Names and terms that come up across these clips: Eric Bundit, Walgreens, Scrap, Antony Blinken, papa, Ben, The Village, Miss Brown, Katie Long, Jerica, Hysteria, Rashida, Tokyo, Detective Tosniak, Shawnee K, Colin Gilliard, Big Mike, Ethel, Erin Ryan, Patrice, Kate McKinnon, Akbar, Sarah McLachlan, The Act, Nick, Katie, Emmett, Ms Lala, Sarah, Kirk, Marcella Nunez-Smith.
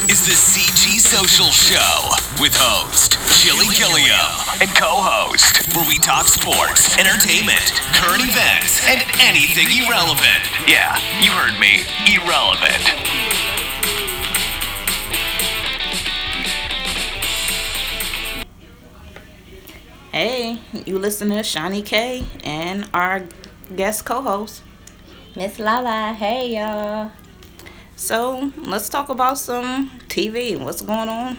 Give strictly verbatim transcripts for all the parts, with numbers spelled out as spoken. This is the C G Social Show with host Jilly Gilliam and co-host, where we talk sports, entertainment, current events, and anything irrelevant. Yeah, you heard me. Irrelevant. Hey, you listen to Shawnee K and our guest co-host, Ms Lala. Hey, y'all. So, let's talk about some T V. What's going on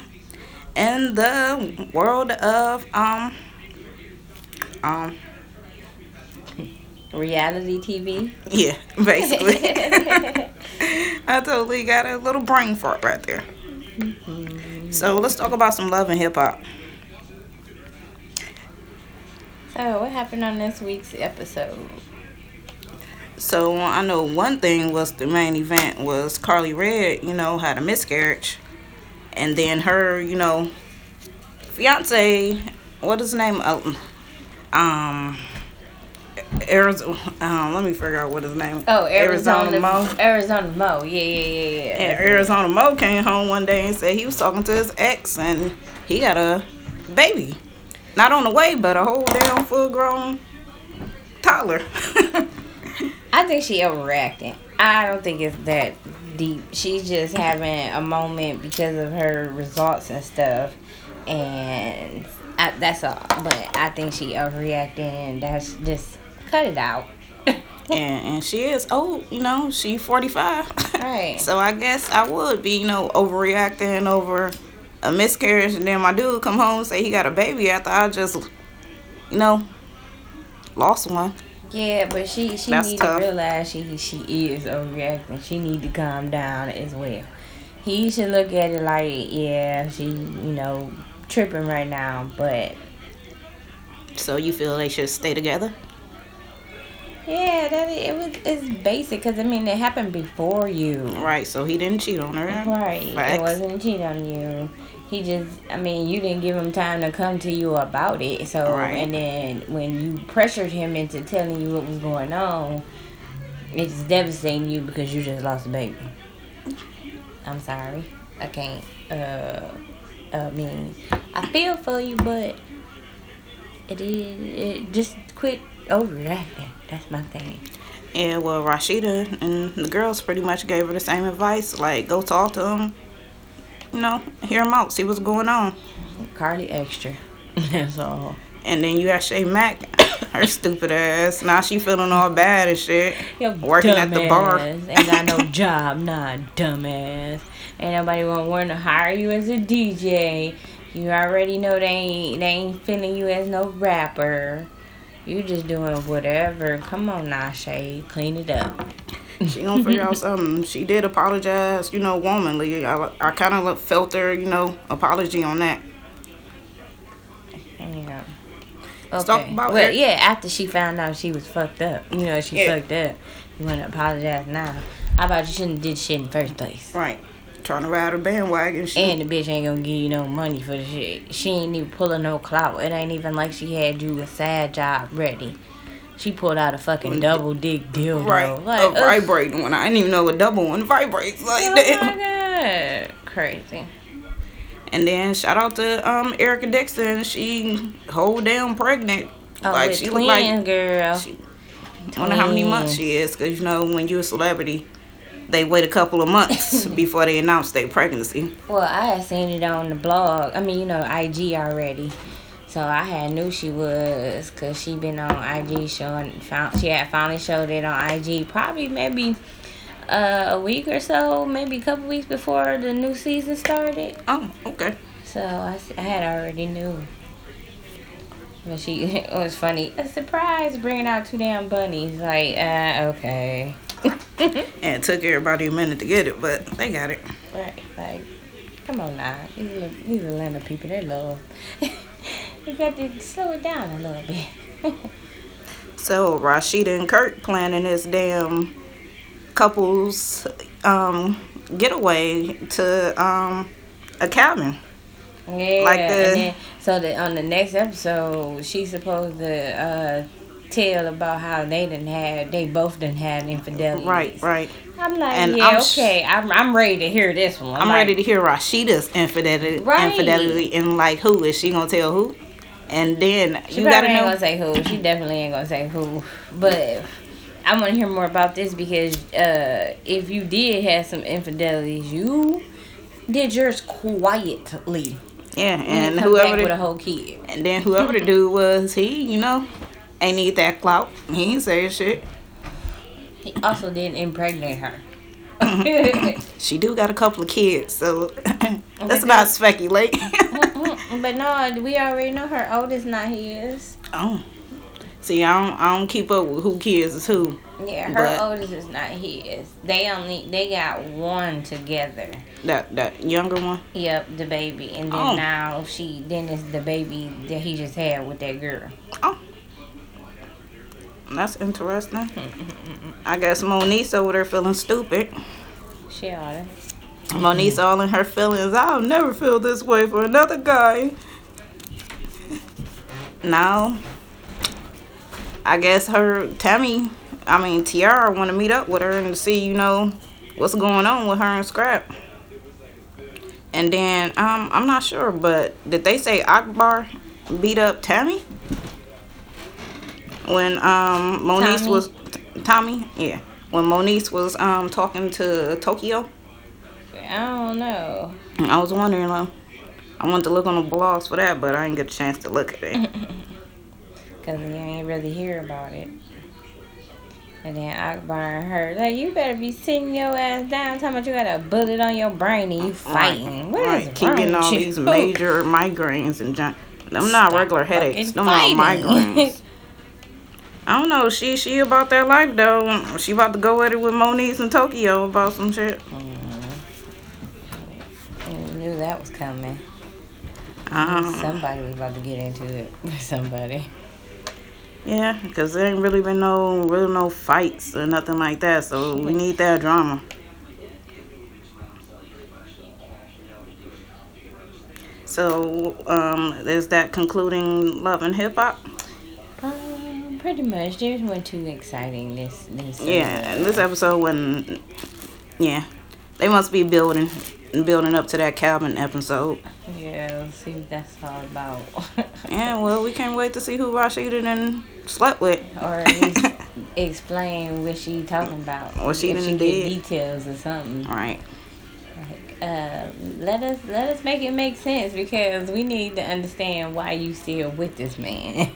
in the world of um um reality T V? Yeah, basically. I totally got a little brain fart right there. Mm-hmm. So, let's talk about some love and hip hop. So, what happened on this week's episode? So, I know one thing was the main event was Carly Red, you know, had a miscarriage. And then her, you know, fiance, what is his name? Um, um Arizona, um, let me figure out what his name is. Oh, Arizona, Arizona Mo. Arizona Mo, yeah, yeah, yeah, yeah. And Arizona Mo came home one day and said he was talking to his ex and he got a baby. Not on the way, but a whole damn full-grown toddler. I think she overreacted. I don't think it's that deep. She's just having a moment because of her results and stuff. And I, that's all. But I think she overreacted, and that's just cut it out. and, and she is old, you know. She's forty-five. Right. So I guess I would be, you know, overreacting over a miscarriage, and then my dude come home and say he got a baby after I just, you know, lost one. Yeah, but she she That's need tough. to realize she she is overreacting. She need to calm down as well. He should look at it like, yeah, she, you know, tripping right now, but. So you feel they should stay together? Yeah, that it was it's basic because I mean it happened before you. Right, so he didn't cheat on her. Right, Facts. It wasn't a cheat on you. He just, I mean, you didn't give him time to come to you about it. So, right. And then when you pressured him into telling you what was going on, it's devastating you because you just lost a baby. I'm sorry. I can't, uh, I mean, I feel for you, but it is, it just quit overreacting. That's my thing. Yeah, well, Rashida and the girls pretty much gave her the same advice. Like, go talk to him. You know, hear him out. See what's going on. Cardi extra. That's all. And then you got Shay Mack. Her stupid ass. Now she feeling all bad and shit. Yo, working at the bar. Ain't got no job. Nah, dumbass. Ain't nobody gonna want to hire you as a D J. You already know they ain't, they ain't feeling you as no rapper. You just doing whatever. Come on now, Shay. Clean it up. She gonna figure out something. She did apologize, you know, womanly. I, I kind of felt her, you know, apology on that. Yeah. Okay. Talk about well, her. Yeah, after she found out she was fucked up. You know, she yeah. fucked up. You want to apologize now. How about you shouldn't have did shit in the first place? Right. Trying to ride a bandwagon shit. And the bitch ain't gonna give you no money for the shit. She ain't even pulling no clout. It ain't even like she had you a side job ready. She pulled out a fucking double dick dildo. Right. Like, a vibrating one. I didn't even know a double one vibrates like oh that. Oh my god. Crazy. And then shout out to um Erica Dixon. She whole damn pregnant. Oh, like with she twins, like girl. She, I wonder how many months she is, because you know when you're a celebrity, they wait a couple of months before they announce their pregnancy. Well, I had seen it on the blog. I mean, you know, I G already. So I had knew she was, because she been on I G showing, found, she had finally showed it on I G probably maybe uh, a week or so, maybe a couple weeks before the new season started. Oh, okay. So I, I had already knew. But she, it was funny. A surprise bringing out two damn bunnies. Like, uh, okay. And it took everybody a minute to get it, but they got it. Right, like, come on now. These little, these Atlanta people, they love. You got to slow it down a little bit. So, Rashida and Kirk planning this damn couple's um, getaway to um, a cabin. Yeah, like the, and then, so that on the next episode, she's supposed to uh, tell about how they didn't have, they both didn't have infidelity. Right, right. I'm like, and yeah, I'm sh- okay, I'm, I'm ready to hear this one. I'm like, ready to hear Rashida's infidelity, right. infidelity, and like, who is she gonna tell who? And then she you gotta ain't know. Gonna say who. She definitely ain't gonna say who. But I want to hear more about this because uh, if you did have some infidelities, you did yours quietly. Yeah, and whoever the, with a whole kid. And then whoever the dude was, he, you know, ain't need that clout. He ain't say shit. He also didn't impregnate her. She do got a couple of kids, so let's not speculate. But no, we already know her oldest not his. Oh. See, I don't, I don't keep up with who kids is who. Yeah, her oldest is not his. They only they got one together. That that younger one. Yep, the baby, and then oh. now she then it's the baby that he just had with that girl. Oh, that's interesting. I guess Moniece over there feeling stupid. She oughta. Moniece all in her feelings. I'll never feel this way for another guy. No. I guess her, Tammy, I mean, Tiara want to meet up with her and to see, you know, what's going on with her and Scrap. And then, um, I'm not sure, but did they say Akbar beat up Tammy? When, um, Moniece Tommy. was, Tommy? Yeah. When Moniece was, um, talking to Tokyo? I don't know. I was wondering, like, I wanted to look on the blogs for that, but I didn't get a chance to look at it. Because you ain't really hear about it. And then Akbar heard, like, you better be sitting your ass down talking about you got a bullet on your brain and you fighting. Right. What right. is right. Keeping all you? These major migraines and junk. Them not regular headaches. Them not migraines. I don't know. She she about that life, though. She about to go at it with Moniece in Tokyo about some shit. Mm-hmm. I knew that was coming. Um, somebody was about to get into it with somebody. Yeah, because there ain't really been no real no fights or nothing like that, so we need that drama. So, um, is that concluding Love and Hip Hop? Um, pretty much. There wasn't too exciting this this. Yeah, episode. This episode wasn't. Yeah, they must be building building up to that Calvin episode. Yeah, let's see what that's all about. Yeah, well, we can't wait to see who Rashida done slept with. Or at least explain what she talking about. What she done did. Details or something. Right. Like, uh, let us let us make it make sense because we need to understand why you still with this man.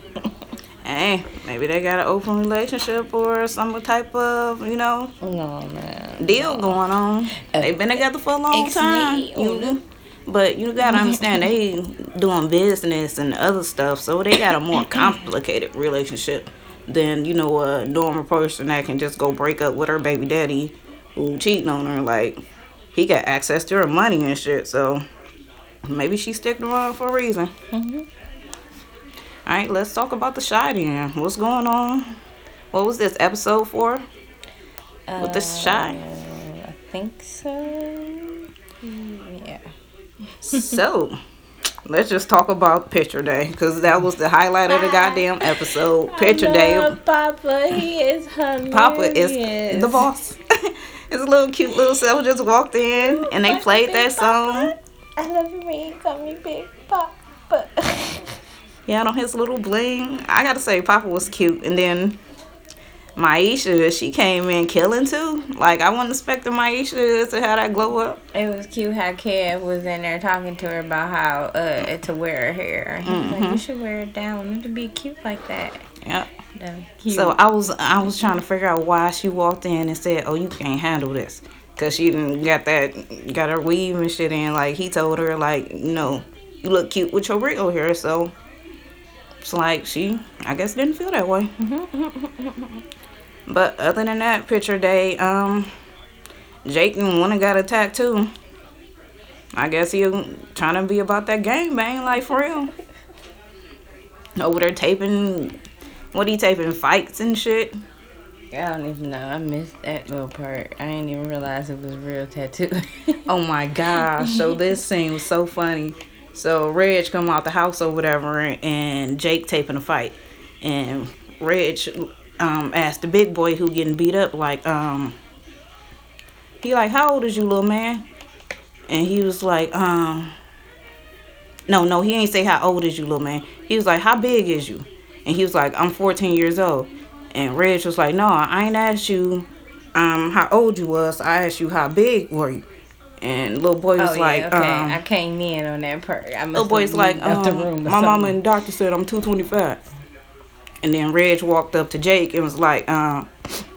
Hey, maybe they got an open relationship or some type of, you know, no, man, deal no. going on. Uh, They've been together for a long ex- time. Me, you know? But you gotta understand they doing business and other stuff, so they got a more complicated relationship than, you know, a normal person that can just go break up with her baby daddy who cheating on her. Like, he got access to her money and shit, so maybe she sticking around for a reason. Mm-hmm. All right, let's talk about the shy then. What's going on? What was this episode for? Uh, with the shy? I think so. Yeah. So, let's just talk about Picture Day, because that was the highlight of the goddamn episode. Picture I love Day. Papa, he is hilarious. Papa is the boss. His little cute little self just walked in, and they played that song. Papa. I love you when you call me Big Papa. Yeah, on his little bling. I gotta say, Papa was cute. And then Myesha, she came in killing too. Like, I wasn't expecting Myesha to have that glow up. It was cute how Kev was in there talking to her about how uh, to wear her hair. He was mm-hmm. like, you should wear it down. It'd be cute like that. Yeah. That was cute. So I was I was trying to figure out why she walked in and said, oh, you can't handle this. Because she didn't got that, got her weave and shit in. Like, he told her, like, you know, you look cute with your real hair, so... It's like she, I guess, didn't feel that way. But other than that, Picture Day, um, Jake and one got attacked too. I guess he trying to be about that gangbang, like, for real. Over there taping, what he taping, fights and shit. I don't even know. I missed that little part. I didn't even realize it was real tattoo. Oh my gosh! So this scene was so funny. So Reg come out the house or whatever, and Jake taping a fight, and Reg um, asked the big boy who getting beat up, like, um, he like, how old is you, little man? And he was like, um, no, no, he ain't say how old is you, little man. He was like, how big is you? And he was like, I'm fourteen years old. And Reg was like, no, I ain't asked you um, how old you was. I asked you how big were you. And little boy was oh, yeah, like, okay. um, I came in on that part. I must little boy's like, um, the room my something. Mama and doctor said I'm two twenty-five. And then Reg walked up to Jake and was like, um,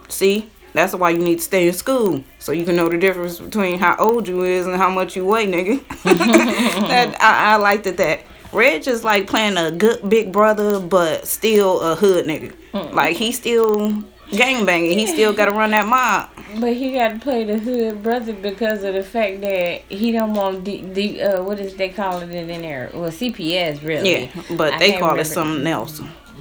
see, that's why you need to stay in school so you can know the difference between how old you is and how much you weigh, nigga. that, I, I liked it that. Reg is like playing a good big brother, but still a hood nigga. Mm. Like, he still gangbanging. He still got to run that mob. But he got to play the hood brother because of the fact that he don't want the, the uh, what is they calling it in there? Well, C P S, really. Yeah, but I they call remember. It something else.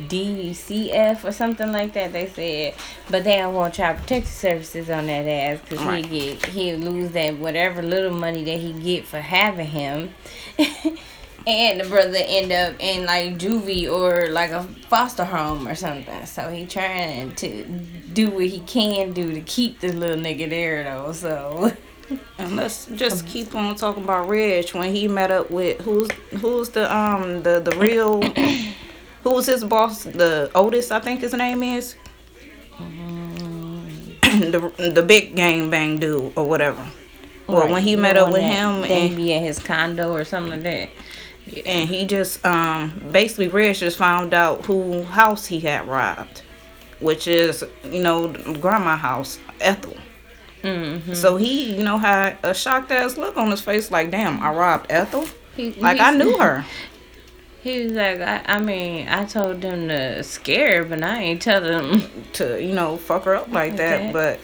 D C F or something like that, they said. But they don't want child protective services on that ass because right. he get, he'll lose that whatever little money that he get for having him. And the brother end up in like juvie or like a foster home or something. So he trying to do what he can do to keep the little nigga there though. So and let's just keep on talking about Reg when he met up with who's who's the um the the real who was his boss, the Otis I think his name is, um, the the big gang bang dude or whatever. Well, right. When he met up with him, they and be at his condo or something like that. Yeah. And he just, um, basically, Reg just found out who house he had robbed, which is, you know, grandma house, Ethel. Mm-hmm. So he, you know, had a shocked ass look on his face, like, damn, I robbed Ethel? He, like, I knew her. He was like, I, I mean, I told them to scare her, but I ain't tell them to, you know, fuck her up like that, that. But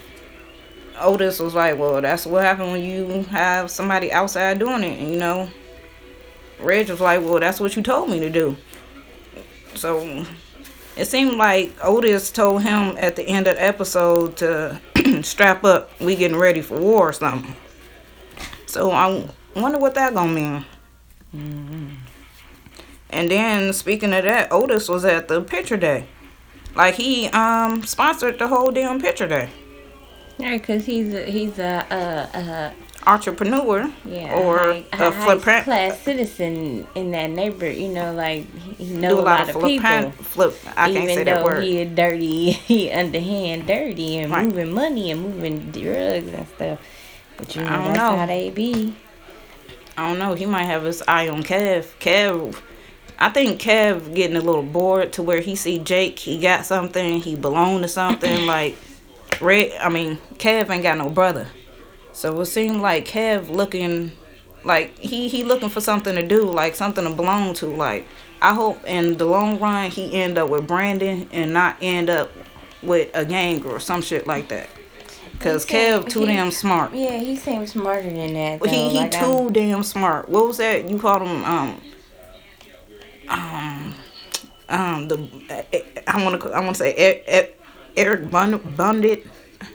Otis was like, well, that's what happened when you have somebody outside doing it, you know. Reg was like, well, that's what you told me to do. So it seemed like Otis told him at the end of the episode to strap up, we getting ready for war or something. So I wonder what that gonna mean. Mm-hmm. And then speaking of that, Otis was at the picture day. Like, he um sponsored the whole damn picture day. Yeah, because he's a, he's a, uh, uh, entrepreneur, yeah, or a, a high-class citizen in that neighborhood. You know, like, he knows a lot, lot of flippant, people. Flip, I can't say that word. Even though he dirty, he underhand dirty and right. moving money and moving drugs and stuff. But you know, I don't that's know. How they be. I don't know. He might have his eye on Kev. Kev, I think Kev getting a little bored to where he see Jake, he got something, he belong to something, like... Red, I mean, Kev ain't got no brother. So it seemed like Kev looking, like, he, he looking for something to do, like, something to belong to. Like, I hope in the long run he end up with Brandon and not end up with a gang or some shit like that. Because Kev too he, damn smart. Yeah, he seems smarter than that, though. He, he like too I'm... damn smart. What was that? You called him, um, um, um, the, I want to I want to say, it, it, Eric Bund- Bundit,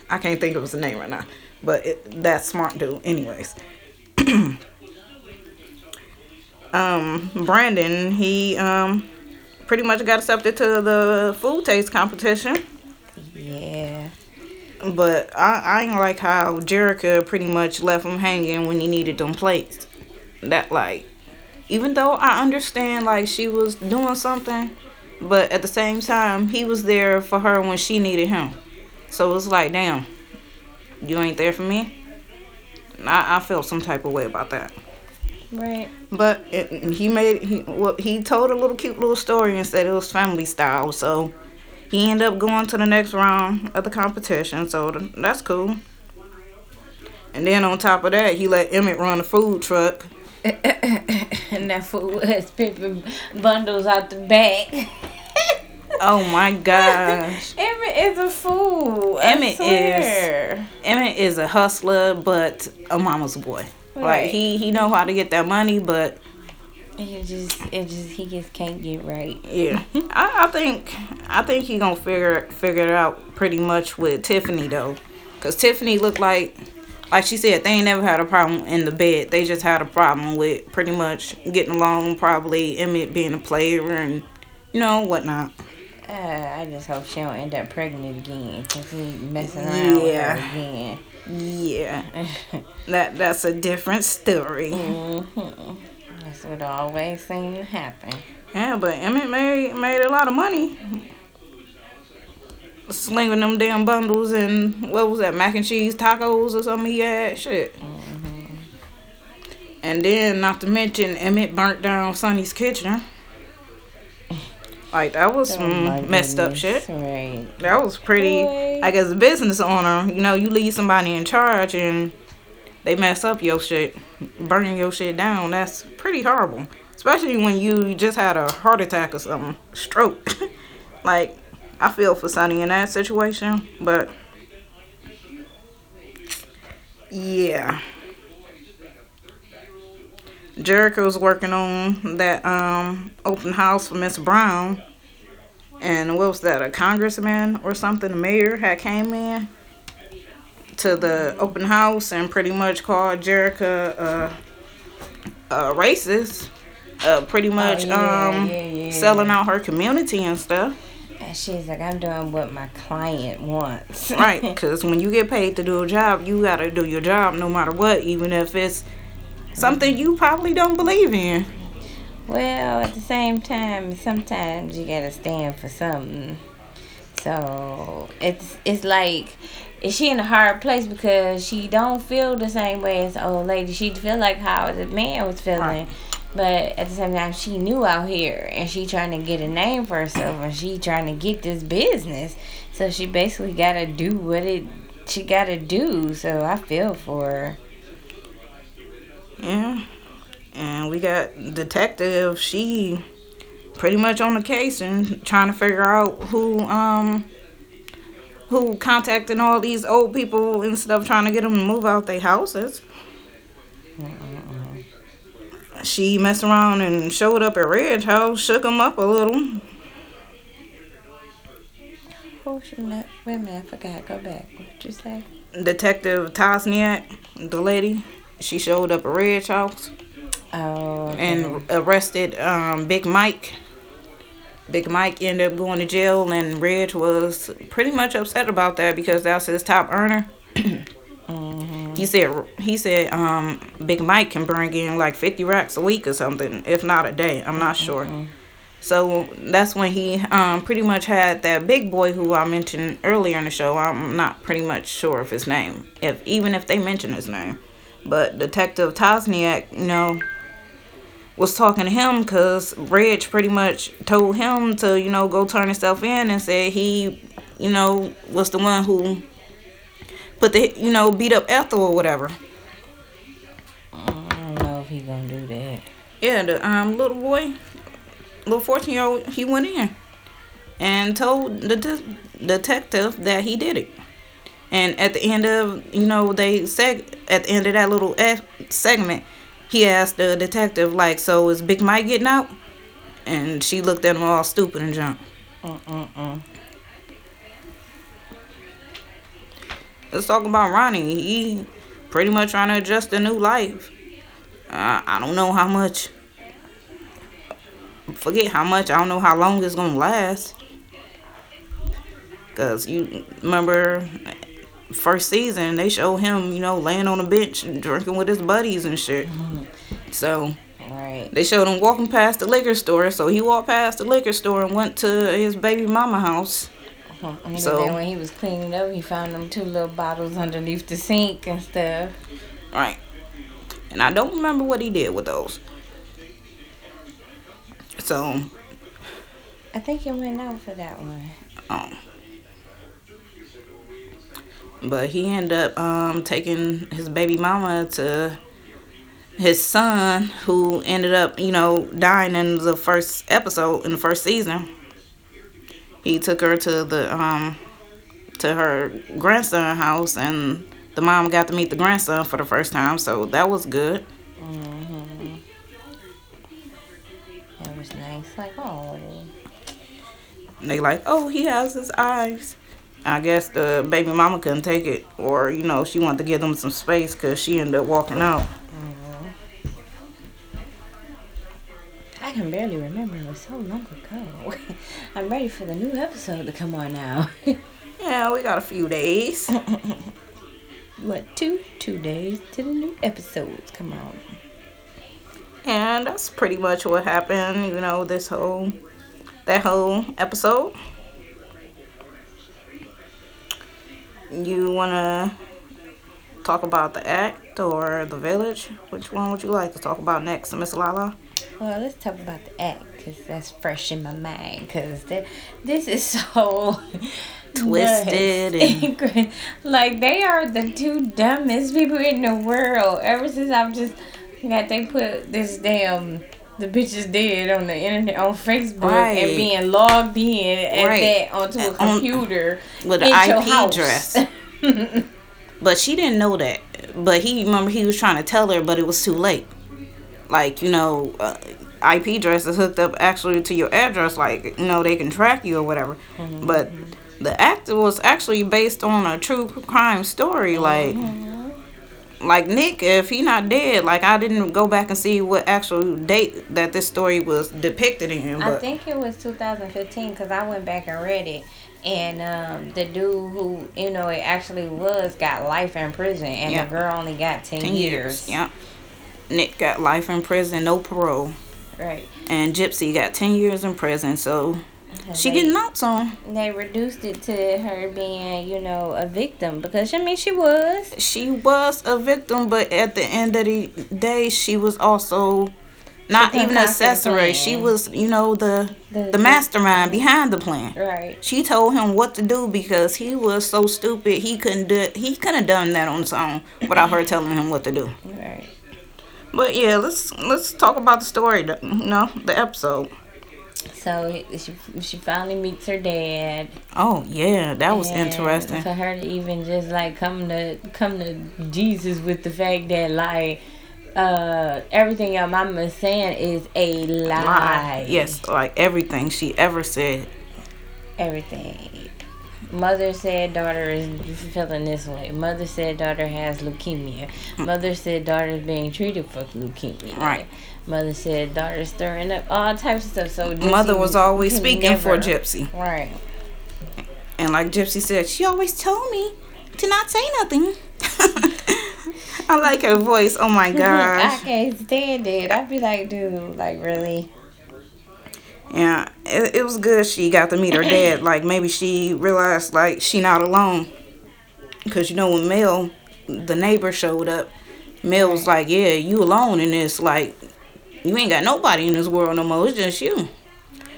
I can't think of his name right now, but it, that smart dude, anyways. um, Brandon, he um, pretty much got accepted to the food taste competition. Yeah. But I, I ain't like how Jerica pretty much left him hanging when he needed them plates. That, like, even though I understand, like, she was doing something... But at the same time, he was there for her when she needed him. So it was like, damn, you ain't there for me? I, I felt some type of way about that. Right. But it, he made he well, he told a little cute little story and said it was family style. So he ended up going to the next round of the competition. So the, that's cool. And then on top of that, he let Emmett run the food truck. And that fool was pimping bundles out the back. Oh my gosh. Emmett is a fool. Emmett is Emmett is a hustler, but a mama's boy. Right. Like he, he know how to get that money, but it just it just he just can't get right. Yeah. I, I think I think he gonna figure figure it out pretty much with Tiffany though. Cause Tiffany looked like Like she said, they ain't never had a problem in the bed. They just had a problem with pretty much getting along, probably Emmett being a player and, you know, whatnot. Uh, I just hope she don't end up pregnant again. Cause he's messing around yeah. with her again. Yeah. that that's a different story. Mm-hmm. That's what always seems to happen. Yeah, but Emmett made made a lot of money slinging them damn bundles and what was that, mac and cheese tacos or something he had. Shit. Mm-hmm. And then, not to mention, Emmett burnt down Sonny's kitchen. Like, that was some oh messed up shit. Right. That was pretty, right. Like, as a business owner, you know, you leave somebody in charge and they mess up your shit. Burning your shit down, that's pretty horrible. Especially when you just had a heart attack or something. Stroke. Like, I feel for Sonny in that situation, but yeah. Jerica's working on that um, open house for Miss Brown, and what was that, a congressman or something, the mayor had came in to the open house and pretty much called Jerica uh, uh, racist, uh, pretty much oh, yeah, um, yeah, yeah. selling out her community and stuff. And she's like, I'm doing what my client wants. Right, because when you get paid to do a job, you got to do your job no matter what, even if it's something you probably don't believe in. Well, at the same time, sometimes you got to stand for something. So, it's it's like, is she in a hard place because she don't feel the same way as the old lady. She feel like how the man was feeling. Right. But at the same time, she new out here, and she trying to get a name for herself, and she trying to get this business. So she basically got to do what it she got to do. So I feel for her. Yeah. And we got Detective. She pretty much on the case and trying to figure out who um who contacting all these old people and stuff, trying to get them to move out their houses. Mm-mm. She messed around and showed up at Reg's house, shook him up a little. Oh, she met. Wait a minute, I forgot. Go back. What'd you say? Detective Tosniak, the lady, she showed up at Reg's house. Oh. Okay. And arrested um, Big Mike. Big Mike ended up going to jail, and Reg was pretty much upset about that because that's his top earner. Mm-hmm. He said he said um, Big Mike can bring in like fifty racks a week or something, if not a day. I'm not sure. Mm-hmm. So that's when he um, pretty much had that big boy who I mentioned earlier in the show. I'm not pretty much sure of his name, if even if they mention his name. But Detective Tosniak, you know, was talking to him because Reg pretty much told him to, you know, go turn himself in, and said he, you know, was the one who put the, you know, beat up Ethel or whatever. I don't know if he gonna do that. Yeah, the um little boy, little fourteen-year-old, he went in and told the de- detective that he did it. And at the end of, you know, they seg- at the end of that little F- segment, he asked the detective, like, so is Big Mike getting out? And she looked at him all stupid and drunk. Uh-uh-uh. Let's talk about Ronnie. He pretty much trying to adjust to new life. Uh, I don't know how much. Forget how much. I don't know how long it's going to last. Because you remember first season, they showed him, you know, laying on a bench and drinking with his buddies and shit. So right. They showed him walking past the liquor store. So he walked past the liquor store and went to his baby mama house. And so, then when he was cleaning up, he found them two little bottles underneath the sink and stuff. Right. And I don't remember what he did with those. So. I think he went out for that one. Um, but he ended up um, taking his baby mama to his son, who ended up, you know, dying in the first episode, in the first season. He took her to the um to her grandson's house, and the mom got to meet the grandson for the first time, so that was good. Mm-hmm. That was nice. Like, oh. They like, oh, he has his eyes. I guess the baby mama couldn't take it, or, you know, she wanted to give them some space because she ended up walking out. Mm-hmm. I can barely remember. It was so long ago. I'm ready for the new episode to come on now. Yeah, we got a few days. What, two? Two days till the new episodes come on. And that's pretty much what happened, you know, this whole, that whole episode. You want to talk about The Act or The Village? Which one would you like to talk about next, Miss Lala? Well, let's talk about The Act, because that's fresh in my mind, because th- this is so... twisted and like they are the two dumbest people in the world. Ever since I've just got they put this damn the bitch is dead on the internet on Facebook right. and being logged in at right. that onto a computer on, with an I P address. But she didn't know that. But he remember he was trying to tell her, but it was too late. Like you know. Uh, I P address is hooked up actually to your address, like you know they can track you or whatever. Mm-hmm. But The Act was actually based on a true crime story, like mm-hmm. like Nick, if he not dead, like I didn't go back and see what actual date that this story was depicted in. But I think it was two thousand fifteen because I went back and read it, and um, the dude who you know it actually was got life in prison, and yeah. the girl only got ten, ten years. years. Yeah, Nick got life in prison, no parole. Right. And Gypsy got ten years in prison, so she they, getting out soon. They reduced it to her being, you know, a victim because I mean she was. She was a victim, but at the end of the day, she was also not even an accessory. She was, you know, the, the the mastermind behind the plan. Right. She told him what to do because he was so stupid he couldn't do. He couldn't have done that on his own without her telling him what to do. Right. But yeah, let's let's talk about the story, you know, the episode. So she she finally meets her dad. Oh yeah, that was interesting. For her to even just like come to come to Jesus with the fact that like uh, everything your mama is saying is a lie. lie. Yes, like everything she ever said. Everything. Mother said daughter is feeling this way. Mother said daughter has leukemia. Mother said daughter is being treated for leukemia. Right. Mother said daughter stirring up all types of stuff. So Gypsy mother was always speaking never, for Gypsy. Right. And like Gypsy said, she always told me to not say nothing. I like her voice. Oh my gosh. I can't stand it. I'd be like, dude, like really. Yeah, it, it was good she got to meet her dad. Like, maybe she realized, like, she not alone. Because, you know, when Mel, the neighbor, showed up, Mel was like, yeah, you alone in this. Like, you ain't got nobody in this world no more. It's just you.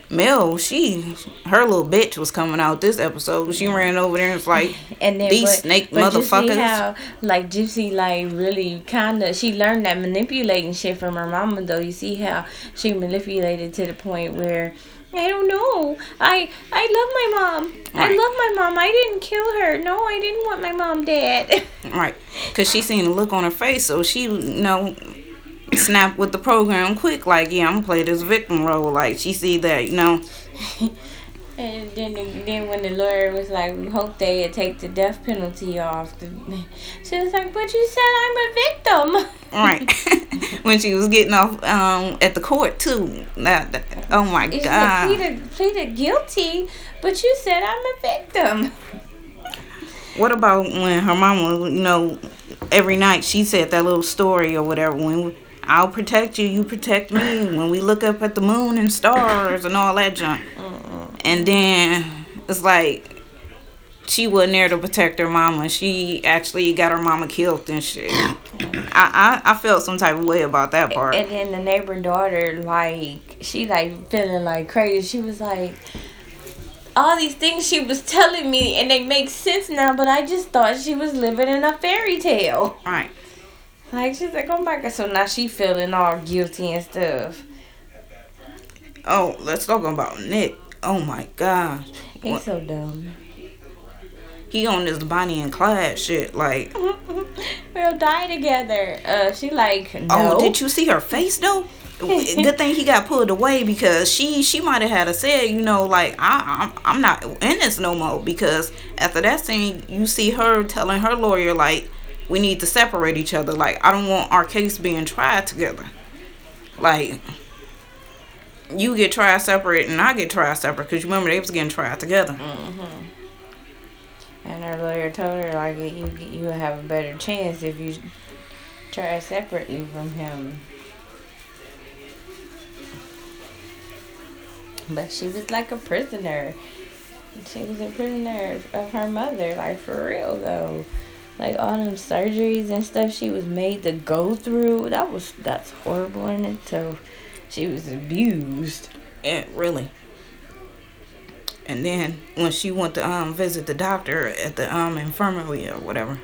Mel, she, her little bitch was coming out this episode. She ran over there and was like, and then, these but, snake but motherfuckers. You see how, like, Gypsy, like, really kind of, she learned that manipulating shit from her mama, though. You see how she manipulated to the point where, I don't know. I I love my mom. Right. I love my mom. I didn't kill her. No, I didn't want my mom dead. Right. Because she seen the look on her face, so she, you know... snap with the program quick, like yeah, I'm gonna play this victim role. Like she see that, you know. And then, then when the lawyer was like, we hope they take the death penalty off. The, she was like, but you said I'm a victim. Right. When she was getting off um, at the court too. That, that oh my it's god. She pleaded, pleaded guilty, but you said I'm a victim. What about when her mama, you know, every night she said that little story or whatever when. We, I'll protect you, you protect me when we look up at the moon and stars and all that junk. Mm-mm. And then it's like she wasn't there to protect her mama. She actually got her mama killed and shit. I, I, I felt some type of way about that part. And then the neighbor daughter, like, she like feeling like crazy. She was like... all these things she was telling me and they make sense now, but I just thought she was living in a fairy tale. Right. Like, she's like, oh my God. So now she feeling all guilty and stuff. Oh, let's talk about Nick. Oh my God. He's what? So dumb. He on this Bonnie and Clyde shit, like. We'll die together. Uh, she like, no. Oh, did you see her face, though? Good thing he got pulled away because she she might have had a said, you know, like, I, I'm, I'm not in this no more. Because after that scene, you see her telling her lawyer, like, we need to separate each other. Like, I don't want our case being tried together. Like, you get tried separate and I get tried separate, because you remember they was getting tried together. Mm-hmm. And her lawyer told her, like, you you have a better chance if you try separately from him. But she was like a prisoner. She was a prisoner of her mother, like, for real, though. Like, all them surgeries and stuff she was made to go through, that was, that's horrible in it, so she was abused. Yeah, really. And then when she went to um visit the doctor at the um infirmary or whatever,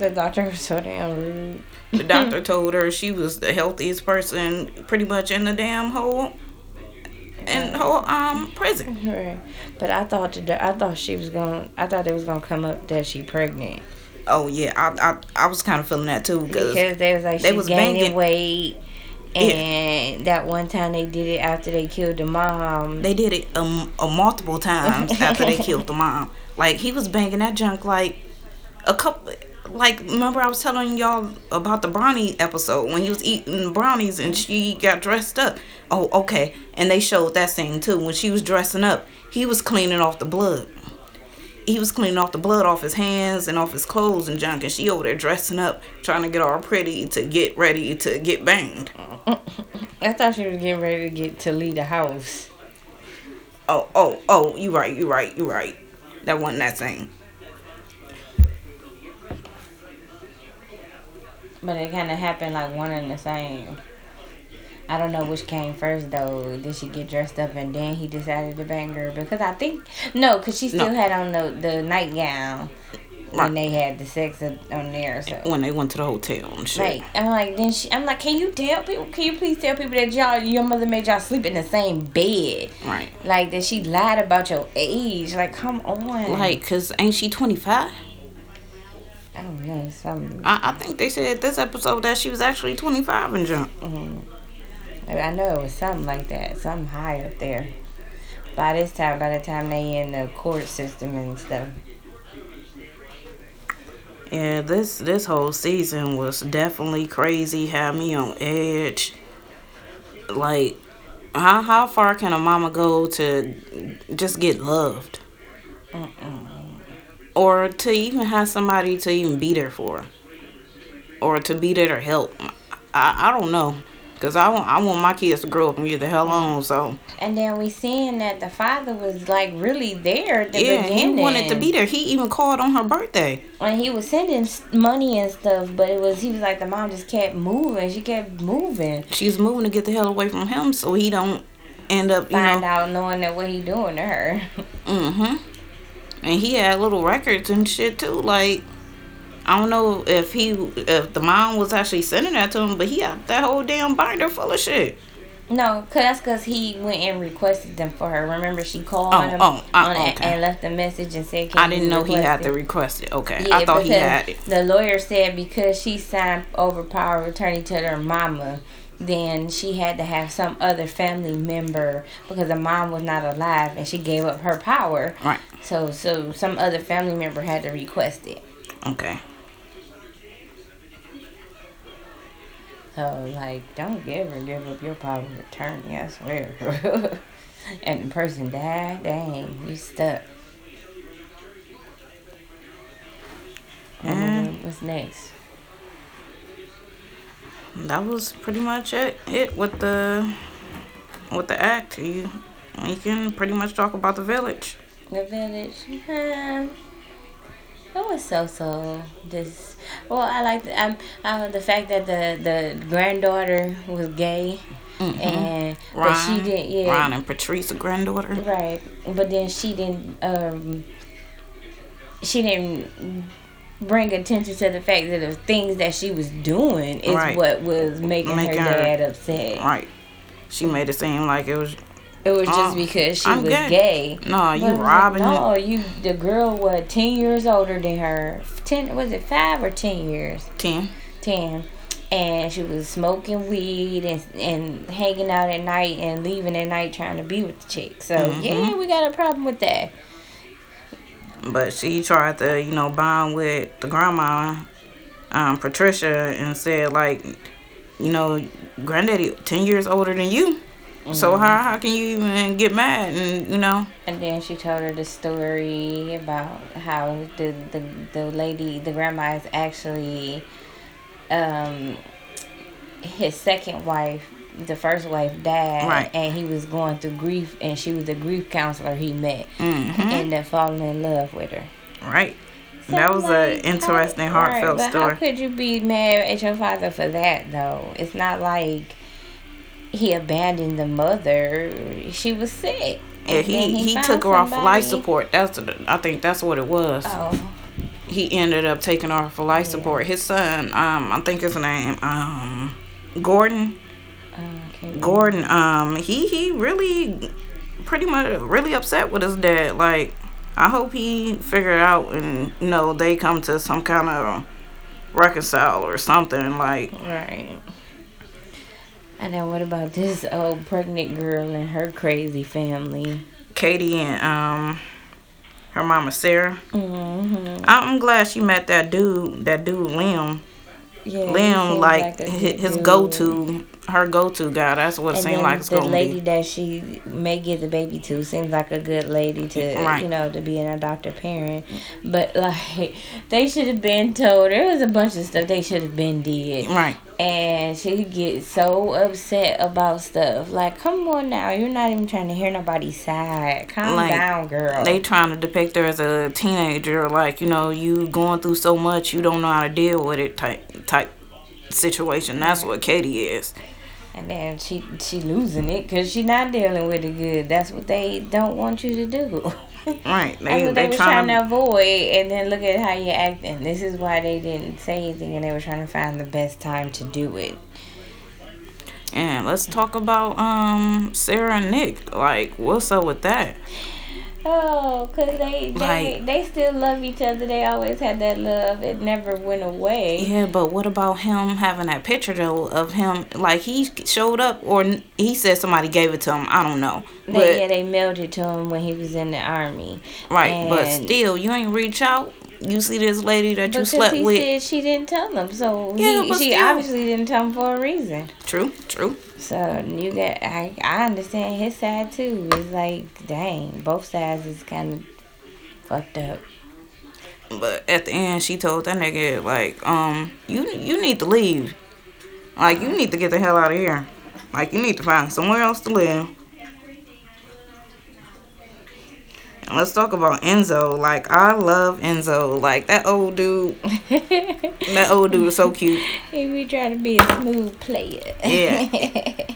the doctor was so damn rude. The doctor told her she was the healthiest person pretty much in the damn whole and whole um prison. Right. But I thought the, I thought she was gonna I thought it was gonna come up that she pregnant. Oh yeah, I I, I was kind of feeling that too because they was like they she was gaining banging. weight. And yeah. That one time they did it after they killed the mom. They did it um, uh, multiple times after they killed the mom. Like, he was banging that junk like a couple. Like, remember I was telling y'all about the brownie episode when he was eating brownies and she got dressed up. Oh, okay. And they showed that scene too when she was dressing up. He was cleaning off the blood. He was cleaning off the blood off his hands and off his clothes and junk, and she over there dressing up, trying to get all pretty to get ready to get banged. I thought she was getting ready to get to leave the house. Oh, oh, oh, you right, you right, you right. That wasn't that thing. But it kind of happened like one and the same. I don't know which came first, though. Did she get dressed up and then he decided to bang her? Because I think... No, because she still no. had on the, the nightgown when right. they had the sex on there. So. When they went to the hotel and shit. Right. I'm like, then she... I'm like, can you tell people... Can you please tell people that y'all... Your mother made y'all sleep in the same bed? Right. Like, that she lied about your age. Like, come on. Like, because ain't she twenty-five? I don't know. Something. I, I think they said this episode that she was actually twenty-five and junk. Mm-hmm. I know it was something like that, something high up there. By this time, by the time they in the court system and stuff. Yeah, this this whole season was definitely crazy. Had me on edge. Like, how how far can a mama go to just get loved, Mm-mm. or to even have somebody to even be there for her, or to be there to help? I I don't know. Because I want, I want my kids to grow up and get the hell on, so. And then we seeing that the father was, like, really there at the yeah, beginning. Yeah, he wanted to be there. He even called on her birthday. And he was sending money and stuff, but it was, he was like, the mom just kept moving. She kept moving. She's moving to get the hell away from him so he don't end up, you Find know, out knowing that what he doing to her. Mm-hmm. And he had little records and shit, too, like. I don't know if he, if the mom was actually sending that to him, but he had that whole damn binder full of shit. No, cause that's cause he went and requested them for her. Remember, she called oh, him oh, I, on okay. a, and left a message and said, Can "I didn't know he had it? to request it." Okay, yeah, I thought he had it. The lawyer said because she signed over power of attorney to her mama, then she had to have some other family member because the mom was not alive and she gave up her power. Right. So, so some other family member had to request it. Okay. So, like, don't ever give up your power of attorney, I swear. And the person died, dang, you stuck. And what's next? That was pretty much it. It with the with the act, you you can pretty much talk about the village. The village, yeah. It was so-so. Just well, I liked um uh, the fact that the, the granddaughter was gay, mm-hmm. and Ryan, but she didn't. Yeah, Ryan and Patrice's granddaughter. Right, but then she didn't. Um, she didn't bring attention to the fact that the things that she was doing is right. what was making, making her dad her, upset. Right. She made it seem like it was. It was just um, because she I'm was gay. gay. No, you robbing her. No, you. The girl was ten years older than her. Ten was it five or ten years? Ten. Ten, and she was smoking weed and and hanging out at night and leaving at night trying to be with the chick. So mm-hmm. yeah, we got a problem with that. But she tried to, you know, bond with the grandma, um, Patricia, and said like, you know, granddaddy ten years older than you. Mm-hmm. So how how can you even get mad? And you know. And then she told her the story about how the the, the lady, the grandma, is actually um his second wife. The first wife died, right. And he was going through grief, and she was the grief counselor he met, mm-hmm. and then falling in love with her. Right. So that was like, an interesting, how, heartfelt right, but story. How could you be mad at your father for that, though? It's not like he abandoned the mother. She was sick. Yeah, he, he, he took her somebody. off life support. That's I think that's what it was. Oh. He ended up taking her off for life yeah. support. His son, um, I think his name, um, Gordon. Gordon, um, he, he really pretty much really upset with his dad. Like, I hope he figured out and, you know, they come to some kind of reconcile or something. Like, right. And then what about this old pregnant girl and her crazy family? Katie and, um, her mama Sarah. Mm-hmm. I'm glad she met that dude, that dude Liam. Yeah, Liam, like, like his dude. go-to. Her go-to guy. That's what it seems like it's going to be. The lady that she may give the baby to seems like a good lady to, right. you know, to be an adoptive parent. But, like, they should have been told. There was a bunch of stuff they should have been did. Right. And she gets so upset about stuff. Like, come on now. You're not even trying to hear nobody's side. Calm like, down, girl. They trying to depict her as a teenager. Like, you know, you going through so much, you don't know how to deal with it type, type situation. That's what Katie is. And then she she losing it because she not dealing with it good. That's what they don't want you to do. Right. They, That's what they, they were trying to... to avoid. And then look at how you're acting. This is why they didn't say anything, and they were trying to find the best time to do it. And let's talk about um Sarah and Nick. Like, what's up with that? Oh, because they, they, like, they still love each other. They always had that love. It never went away. Yeah, but what about him having that picture, though, of him? Like, he showed up, or he said somebody gave it to him. I don't know. They, but, yeah, they mailed it to him when he was in the Army. Right, and but still, you ain't reach out. You see this lady that you slept with. Because he said she didn't tell him, so yeah, he, she still. obviously didn't tell him for a reason. True, true. So you got, I, I understand his side too. It's like, dang, both sides is kind of fucked up. But at the end, she told that nigga, like, um, you you need to leave. Like, you need to get the hell out of here. Like, you need to find somewhere else to live. Let's talk about Enzo. Like, I love Enzo. Like, that old dude. That old dude is so cute. He be trying to be a smooth player. Yeah.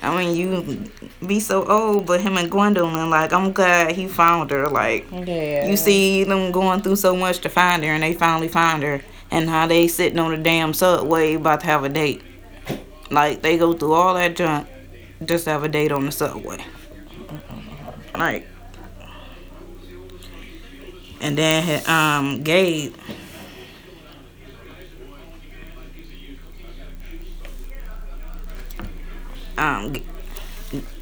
I mean, you be so old, but him and Gwendolyn, like, I'm glad he found her. Like, yeah. You see them going through so much to find her, and they finally find her. And how they sitting on the damn subway about to have a date. Like, they go through all that junk just to have a date on the subway. Like, and then um, Gabe. Um, G-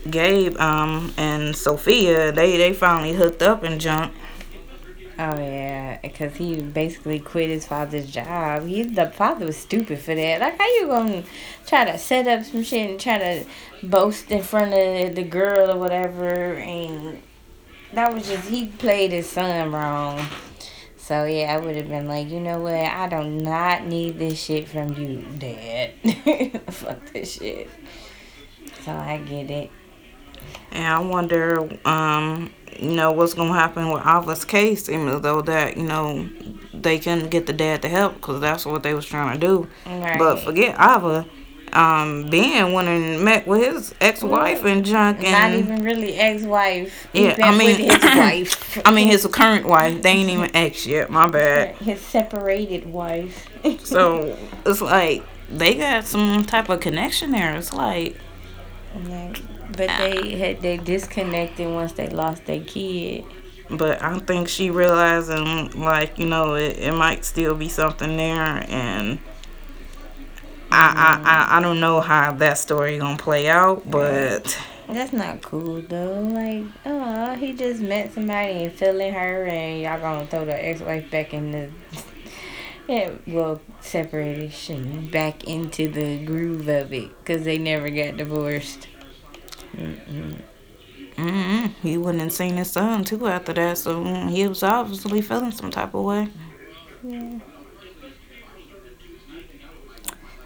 Gabe um, and Sophia, they, they finally hooked up and jumped. Oh, yeah, because he basically quit his father's job. He, the father was stupid for that. Like, how you going to try to set up some shit and try to boast in front of the girl or whatever and... That was just, he played his son wrong. So, yeah, I would have been like, you know what? I do not need this shit from you, Dad. Fuck this shit. So, I get it. And I wonder, um, you know, what's going to happen with Alva's case, even though that, you know, they couldn't get the dad to help because that's what they was trying to do. Right. But forget Alva. Um, Ben went and met with his ex-wife and junk. And not even really ex-wife. He yeah, I mean, his wife. I mean, his current wife. They ain't even ex yet. My bad. His separated wife. So it's like they got some type of connection there. It's like, yeah, but they had they disconnected once they lost their kid. But I think she realizing, like, you know, it, it might still be something there and. I, I, I don't know how that story gonna play out, but that's not cool though. Like, oh, he just met somebody and feeling her, and y'all gonna throw the ex-wife back in the yeah, well, separation back into the groove of it because they never got divorced. Mm-mm. Mm-mm. He wouldn't have seen his son, too, after that, so he was obviously feeling some type of way. Yeah.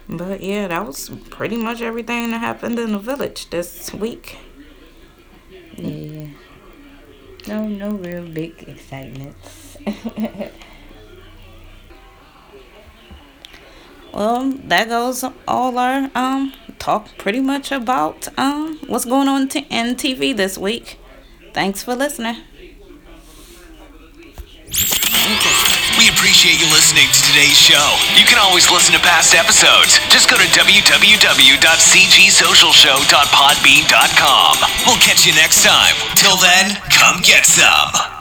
But, yeah, that was pretty much everything that happened in the village this week. Yeah. No, no real big excitements. Well, that goes all our um talk pretty much about um what's going on t- in T V this week. Thanks for listening. We appreciate you listening to today's show. You can always listen to past episodes. Just go to w w w dot c g social show dot podbean dot com. We'll catch you next time. Till then, come get some.